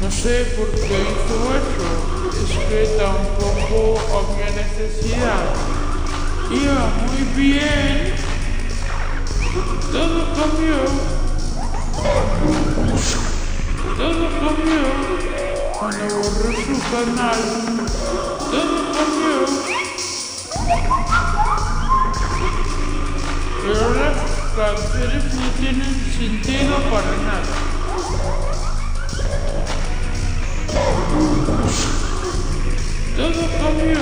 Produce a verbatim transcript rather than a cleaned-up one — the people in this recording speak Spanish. No sé por qué hizo eso, excreta un poco a mi necesidad. Iba muy bien, todo cambió, todo cambió, cuando borré su canal, todo cambió. Pero las canciones no tienen sentido para nada. Todo cambió.